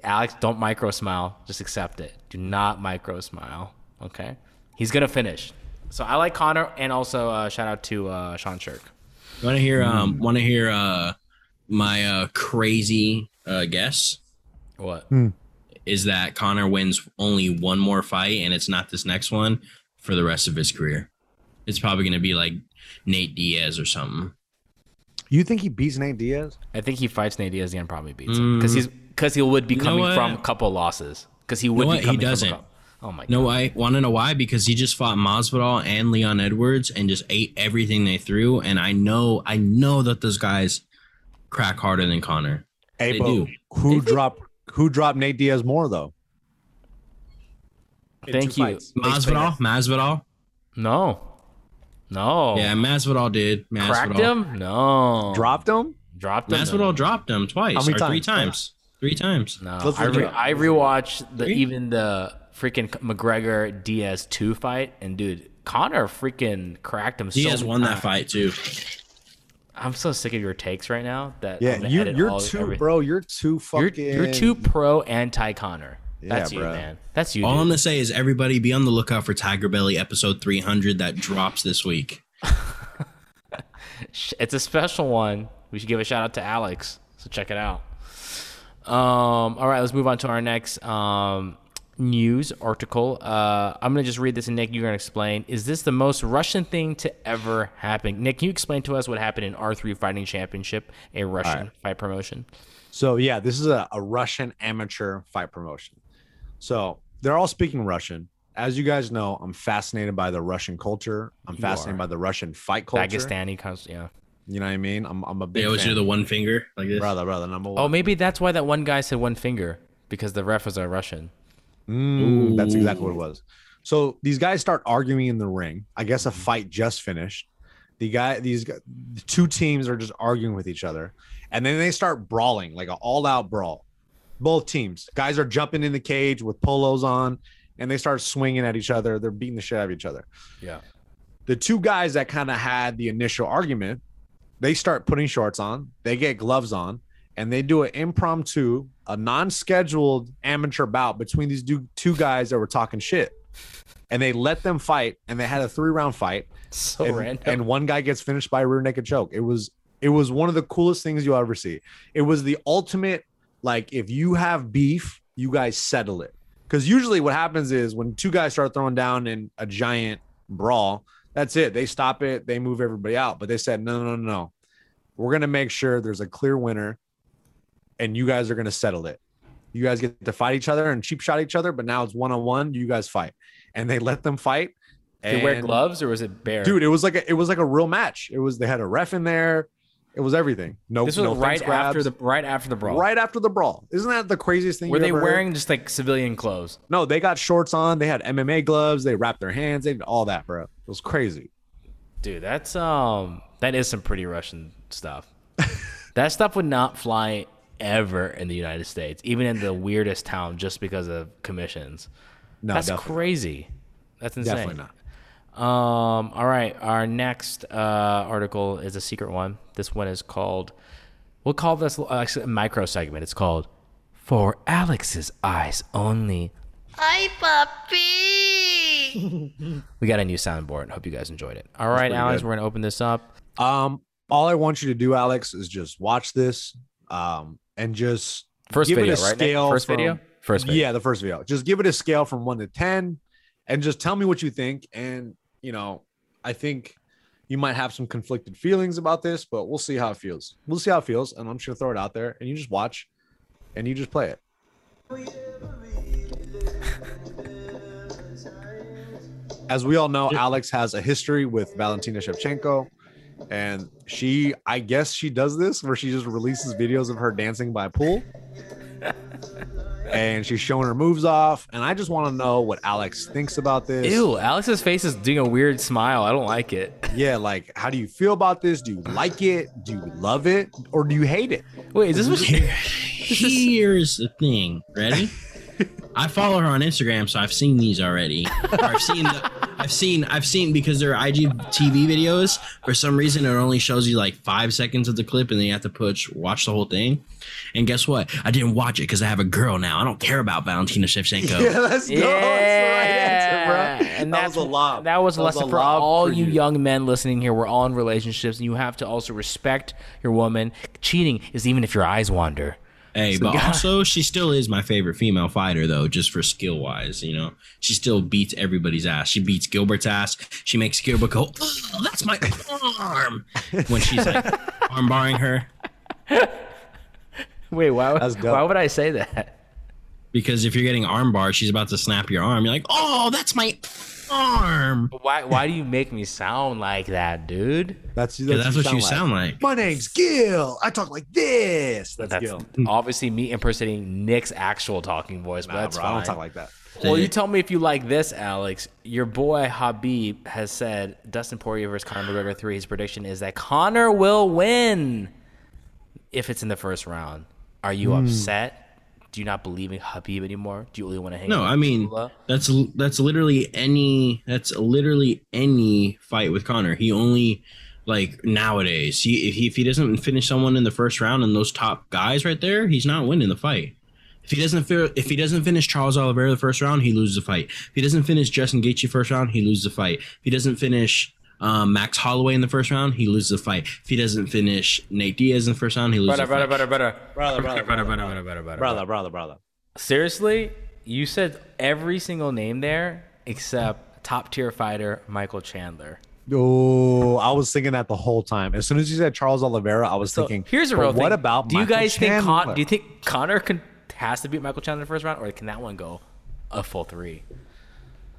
Alex, don't micro smile. Just accept it. Do not micro smile. Okay? He's going to finish. So I like Conor, and also uh, shout out to uh, Sean Shirk. You want to hear, um, want to hear uh, my uh, crazy uh, guess? What? Hmm. Is that Conor wins only one more fight, and it's not this next one. For the rest of his career, it's probably going to be like Nate Diaz or something. You think he beats Nate Diaz? I think he fights Nate Diaz and probably beats him, because he's because he would be coming you know from a couple losses. Because he would. You know be coming he doesn't. From a oh my. God. No, I want to know why, because he just fought Masvidal and Leon Edwards and just ate everything they threw. And I know, I know that those guys crack harder than Conor. Hey, they do. Who dropped Who dropped Nate Diaz more though? Thank you. Fights. Masvidal? Masvidal? No. No. Yeah, Masvidal did. Masvidal. Cracked him? No. Dropped him? Dropped him? Masvidal no. dropped him twice. How many or times? Three times. Yeah. Three times. No. I, re- I rewatched the, even the freaking McGregor Diaz two fight, and dude, Conor freaking cracked him. Diaz so won that fight too. I'm so sick of your takes right now. That yeah, you, you're all, too, everything. bro. You're too fucking. You're, you're too pro anti Conor. That's yeah, you, bro. man. That's you. All dude. I'm gonna say is everybody be on the lookout for Tiger Belly episode three hundred that drops this week. It's a special one. We should give a shout out to Alex. So check it out. Um. All right, let's move on to our next um news article. Uh, I'm gonna just read this, and Nick, you're gonna explain. Is this the most Russian thing to ever happen? Nick, can you explain to us what happened in R three Fighting Championship, a Russian right. fight promotion? So yeah, this is a, a Russian amateur fight promotion. So they're all speaking Russian. As you guys know, I'm fascinated by the Russian culture. I'm you fascinated are. by the Russian fight culture. Dagestani, yeah. You know what I mean? I'm I'm a big. They always do the one finger like this. Brother, brother, number one. Oh, maybe that's why that one guy said one finger, because the ref was a Russian. Mm, that's exactly what it was. So these guys start arguing in the ring. I guess a fight just finished. The guy, these the two teams are just arguing with each other, and then they start brawling, like an all-out brawl. Both teams, guys are jumping in the cage with polos on, and they start swinging at each other. They're beating the shit out of each other. Yeah. The two guys that kind of had the initial argument, they start putting shorts on. They get gloves on, and they do an impromptu, a non-scheduled amateur bout between these two, two guys that were talking shit. And they let them fight, and they had a three-round fight. So and, random. And one guy gets finished by a rear naked choke. It was it was one of the coolest things you'll ever see. It was the ultimate, like, if you have beef, you guys settle it. Because usually what happens is when two guys start throwing down in a giant brawl, that's it. They stop it. They move everybody out. But they said, no, no, no, no. We're going to make sure there's a clear winner. And you guys are going to settle it. You guys get to fight each other and cheap shot each other, but now it's one-on-one. You guys fight. And they let them fight. Did they wear gloves, or was it bare? Dude, it was like a, it was like a real match. It was, they had a ref in there. It was everything. No, this was no right after the right after the brawl. Right after the brawl. Isn't that the craziest thing? Were they wearing heard? just like civilian clothes? No, they got shorts on. They had M M A gloves. They wrapped their hands. They did all that, bro. It was crazy. Dude, that's um, that is some pretty Russian stuff. That stuff would not fly ever in the United States, even in the weirdest town, just because of commissions. No, that's crazy. Not. That's insane. Definitely not. Um, all right, our next uh, article is a secret one. This one is called, we'll call this uh, a micro segment. It's called For Alex's Eyes Only. Hi, puppy. We got a new soundboard. Hope you guys enjoyed it. All right, Alex, good. We're going to open this up. Um, all I want you to do, Alex, is just watch this. Um, And just first give video, it a right? scale. First from, video? First video. Yeah, the first video. Just give it a scale from one to ten and just tell me what you think. And, you know, I think you might have some conflicted feelings about this, but we'll see how it feels. We'll see how it feels. And I'm just going to throw it out there, and you just watch and you just play it. As we all know, Alex has a history with Valentina Shevchenko. And she, I guess she does this where she just releases videos of her dancing by a pool. And she's showing her moves off. And I just want to know what Alex thinks about this. Ew, Alex's face is doing a weird smile. I don't like it. Yeah, like, how do you feel about this? Do you like it? Do you love it? Or do you hate it? Wait, is this what Here, Here's the thing. Ready? I follow her on Instagram, so I've seen these already. Or I've seen the... I've seen, I've seen because they're I G T V videos. For some reason, it only shows you like five seconds of the clip, and then you have to push watch the whole thing. And guess what? I didn't watch it because I have a girl now. I don't care about Valentina Shevchenko. Yeah, let's go. Yeah. That's the right answer, bro. And that was a lot. That was a lesson for all you young men listening here. We're all in relationships, and you have to also respect your woman. Cheating is even if your eyes wander. Hey, so but God. also she still is my favorite female fighter, though, just for skill wise. You know, she still beats everybody's ass. She beats Gilbert's ass. She makes Gilbert go, oh, that's my arm, when she's like arm barring her. Wait, why, why would I say that? Because if you're getting arm barred, she's about to snap your arm. You're like, oh, that's my arm. Why Why do you make me sound like that, dude? That's, that's, yeah, that's you what sound you like. sound like. My name's Gil. I talk like this. That's, that's Gil. Obviously me impersonating Nick's actual talking voice, but nah, that's bro, fine. I don't talk like that. Well, you tell me if you like this, Alex. Your boy Khabib has said Dustin Poirier versus Conor McGregor three. His prediction is that Conor will win if it's in the first round. Are you mm. upset? Do you not believe in Khabib anymore? Do you really want to hang? No, I mean Hasbulla? that's that's literally any that's literally any fight with Conor. He only like nowadays he if, he if he doesn't finish someone in the first round and those top guys right there, he's not winning the fight. If he doesn't if he doesn't finish Charles Oliveira the first round, he loses the fight. If he doesn't finish Justin Gaethje first round, he loses the fight. If he doesn't finish Um, Max Holloway in the first round, he loses the fight. If he doesn't finish Nate Diaz in the first round, he loses the fight. Brother, brother, brother, brother, brother, brother, brother, brother, brother, brother. Seriously, you said every single name there except top tier fighter Michael Chandler. Oh, I was thinking that the whole time. As soon as you said Charles Oliveira, I was so thinking. Here's a real thing. What about? Do you Michael guys Chandler? think? Con- do you think Conor can has to beat Michael Chandler in the first round, or can that one go a full three?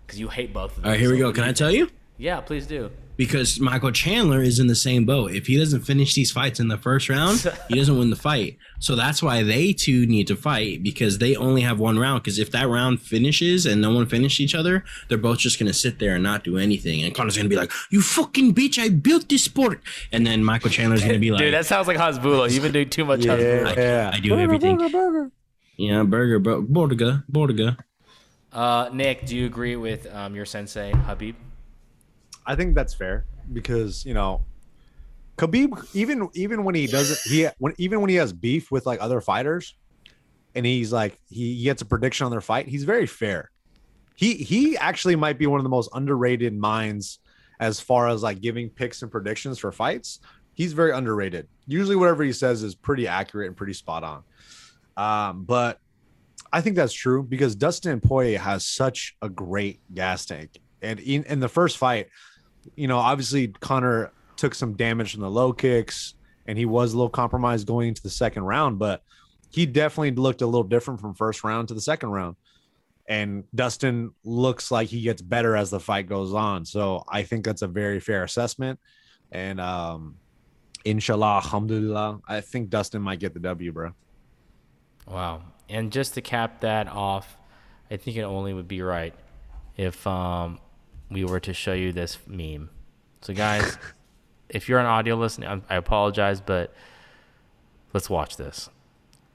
Because you hate both of them. All right, here so we go. Can I tell you? Yeah, please do. Because Michael Chandler is in the same boat. If he doesn't finish these fights in the first round, he doesn't win the fight. So that's why they two need to fight, because they only have one round. Because if that round finishes and no one finished each other, they're both just going to sit there and not do anything. And Conor's going to be like, you fucking bitch, I built this sport. And then Michael Chandler's going to be like. Dude, that sounds like Hasbulla. You've been doing too much yeah, Hasbulla. Yeah. I, I do burger, everything. Burger, burger. Yeah, burger, bro. Bordiga, Bordiga. Uh, Nick, do you agree with um, your sensei, Khabib? I think that's fair because, you know, Khabib, even even when he doesn't, he when even when he has beef with like other fighters, and he's like he gets a prediction on their fight, he's very fair. He he actually might be one of the most underrated minds as far as like giving picks and predictions for fights. He's very underrated. Usually, whatever he says is pretty accurate and pretty spot on. Um, but I think that's true because Dustin Poirier has such a great gas tank, and in, in the first fight. You know, obviously Conor took some damage from the low kicks and he was a little compromised going into the second round, but he definitely looked a little different from first round to the second round. And Dustin looks like he gets better as the fight goes on. So I think that's a very fair assessment. And um, inshallah, alhamdulillah, I think Dustin might get the W, bro. Wow. And just to cap that off, I think it only would be right if... um. we were to show you this meme. So guys, if you're an audio listener, I apologize, but let's watch this.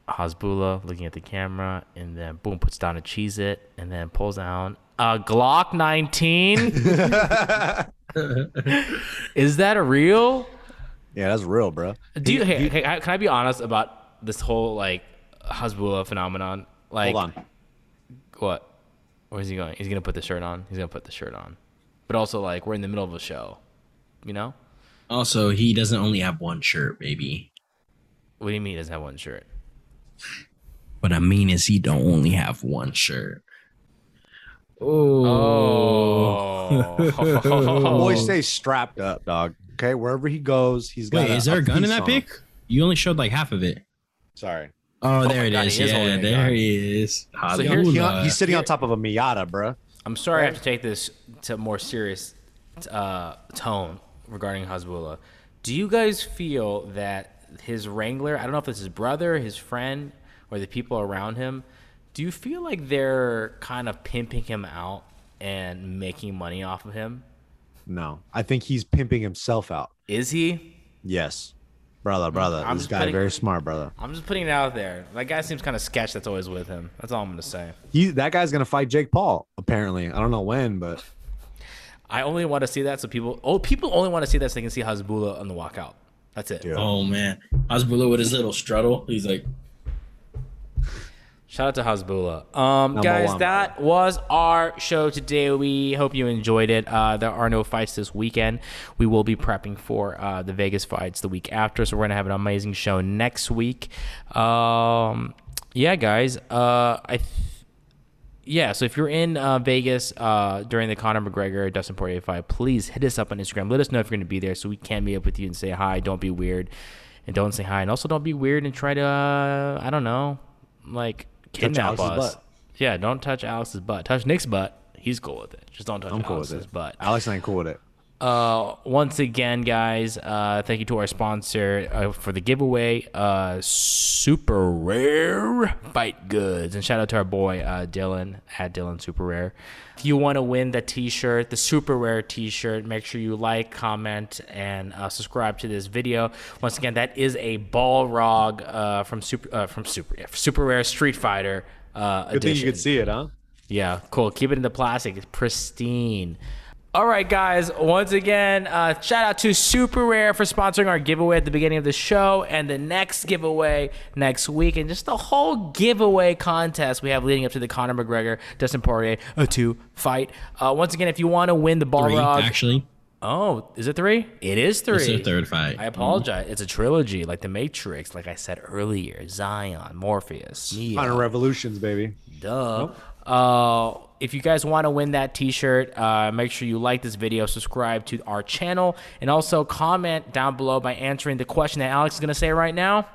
Hasbulla looking at the camera and then boom, puts down a Cheez-It and then pulls down a Glock nineteen. Is that real? Yeah, that's real, bro. Do you, hey, hey, can I be honest about this whole like Hasbulla phenomenon? Like, hold on. What? Where's he going? He's going to put the shirt on. He's going to put the shirt on. But also, like, we're in the middle of a show, you know? Also, he doesn't only have one shirt, baby. What do you mean he doesn't have one shirt? What I mean is he don't only have one shirt. Ooh. Oh. Oh. Boy stays strapped up, dog. Okay, wherever he goes, he's got Wait, a, is there a gun in that pic? You only showed, like, half of it. Sorry. Oh, oh, there it God, is. He is yeah, there he is. So here, he, he's sitting here. on top of a Miata, bro. I'm sorry I have to take this to a more serious uh, tone regarding Hasbulla. Do you guys feel that his wrangler, I don't know if it's his brother, his friend, or the people around him, do you feel like they're kind of pimping him out and making money off of him? No. I think he's pimping himself out. Is he? Yes. Brother, brother, I'm this guy putting, very smart, brother. I'm just putting it out there. That guy seems kind of sketch. That's always with him. That's all I'm gonna say. He, that guy's gonna fight Jake Paul. Apparently, I don't know when, but I only want to see that so people. Oh, people only want to see that so they can see Hasbulla on the walkout. That's it. Yeah. Oh man, Hasbulla with his little struggle. He's like, shout out to Hasbulla. Um, Number guys, one, that bro. was our show today. We hope you enjoyed it. Uh, there are no fights this weekend. We will be prepping for uh, the Vegas fights the week after, so we're going to have an amazing show next week. Um, yeah, guys. Uh, I th- yeah, so if you're in uh, Vegas uh, during the Conor McGregor, Dustin Poirier fight, please hit us up on Instagram. Let us know if you're going to be there so we can meet up with you and say hi. Don't be weird. And don't say hi. And also don't be weird and try to, uh, I don't know, like... kidnap us. Butt. Yeah, don't touch Alex's butt. Touch Nick's butt. He's cool with it. Just don't touch I'm Alex's cool butt. Alex ain't cool with it. Uh, once again, guys, uh, thank you to our sponsor uh, for the giveaway, uh, Super Rare Fight Goods. And shout out to our boy, uh, Dylan, at Dylan Super Rare. If you want to win the t-shirt, the Super Rare t-shirt, make sure you like, comment, and uh, subscribe to this video. Once again, that is a Balrog uh, from Super uh, from Super yeah, Super Rare Street Fighter uh, edition. Good thing you could see it, huh? Yeah, cool. Keep it in the plastic. It's pristine. All right, guys, once again, uh, shout out to Super Rare for sponsoring our giveaway at the beginning of the show and the next giveaway next week and just the whole giveaway contest we have leading up to the Conor McGregor, Dustin Poirier, a two fight. Uh, once again, if you want to win the Balrog. Actually. Oh, is it three? It is three. It's a third fight. I apologize. Mm. It's a trilogy like The Matrix, like I said earlier. Zion, Morpheus. Final Revolutions, baby. Duh. Nope. Uh, if you guys want to win that t-shirt, uh, make sure you like this video, subscribe to our channel, and also comment down below by answering the question that Alex is going to say right now.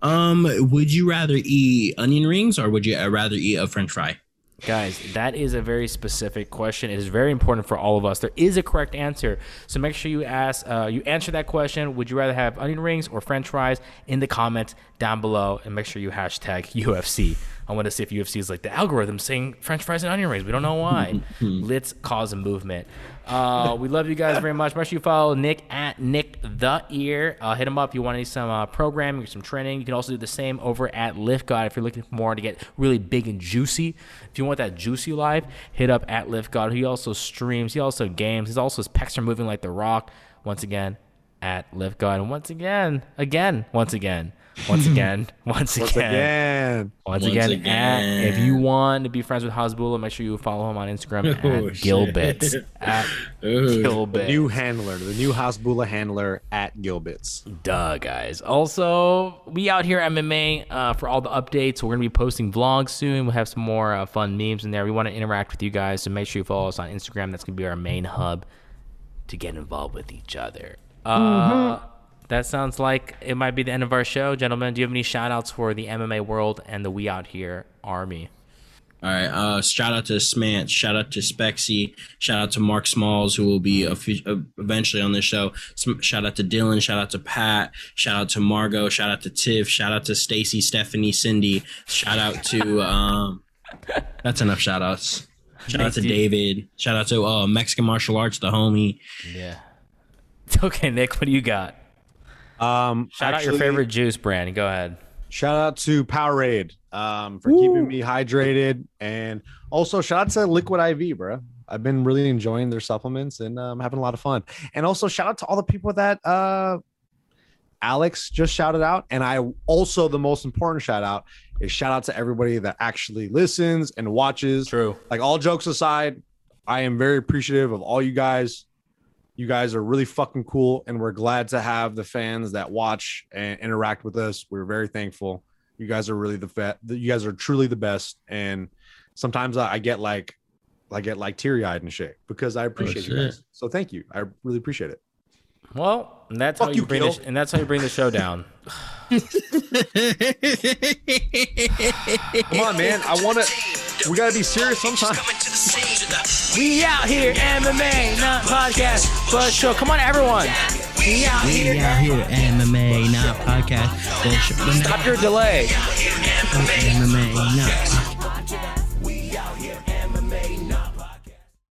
Um, would you rather eat onion rings or would you rather eat a French fry? Guys, that is a very specific question. It is very important for all of us. There is a correct answer, so make sure you ask, uh, you answer that question. Would you rather have onion rings or French fries in the comments down below, and make sure you hashtag U F C. I want to see if U F C is like the algorithm saying French fries and onion rings. We don't know why. Let's cause a movement. Uh, we love you guys very much. Make sure you follow Nick at Nick the Ear. Uh, hit him up if you want to do some uh, programming or some training. You can also do the same over at Lift God if you're looking for more to get really big and juicy. If you want that juicy life, hit up at Lift God. He also streams. He also games. He's also his pecs are moving like The Rock. Once again, at Lift God. And once again, again, once again. Once again, once again, once again, once again, once again. At, if you want to be friends with Hasbulla, make sure you follow him on Instagram oh, at Gilbits. At Gilbits. The new handler, the new Hasbulla handler at Gilbits. Duh, guys. Also, we out here M M A uh, for all the updates. We're going to be posting vlogs soon. We'll have some more uh, fun memes in there. We want to interact with you guys, so make sure you follow us on Instagram. That's going to be our main hub to get involved with each other. Uh, mm-hmm. That sounds like it might be the end of our show. Gentlemen, do you have any shout-outs for the M M A world and the We Out Here Army? All right. Uh, shout-out to Smant. Shout-out to Spexy. Shout-out to Mark Smalls, who will be eventually on this show. Shout-out to Dylan. Shout-out to Pat. Shout-out to Margo. Shout-out to Tiff. Shout-out to Stacy, Stephanie, Cindy. Shout-out to um, – that's enough shout-outs. Shout-out to David. Shout-out to uh, Mexican Martial Arts, the homie. Yeah. Okay, Nick, what do you got? Um, shout actually, out your favorite juice brand. Go ahead. Shout out to Powerade um, for Woo. keeping me hydrated, and also shout out to Liquid I V, bro. I've been really enjoying their supplements, and I'm um, having a lot of fun. And also shout out to all the people that uh, Alex just shouted out, and I also the most important shout out is shout out to everybody that actually listens and watches. True. Like all jokes aside, I am very appreciative of all you guys. You guys are really fucking cool, and we're glad to have the fans that watch and interact with us. We're very thankful. You guys are really the fa- you guys are truly the best. And sometimes I get like, I get like teary eyed and shit because I appreciate oh, you guys. So thank you. I really appreciate it. Well, and that's Fuck how you, you bring sh- and that's how you bring the show down. Come on, man. I want to. We gotta be serious sometimes. We out here M M A, not podcast, but show. Come on, everyone. We out here. We out here M M A, not podcast. Stop your delay. M M A, not podcast.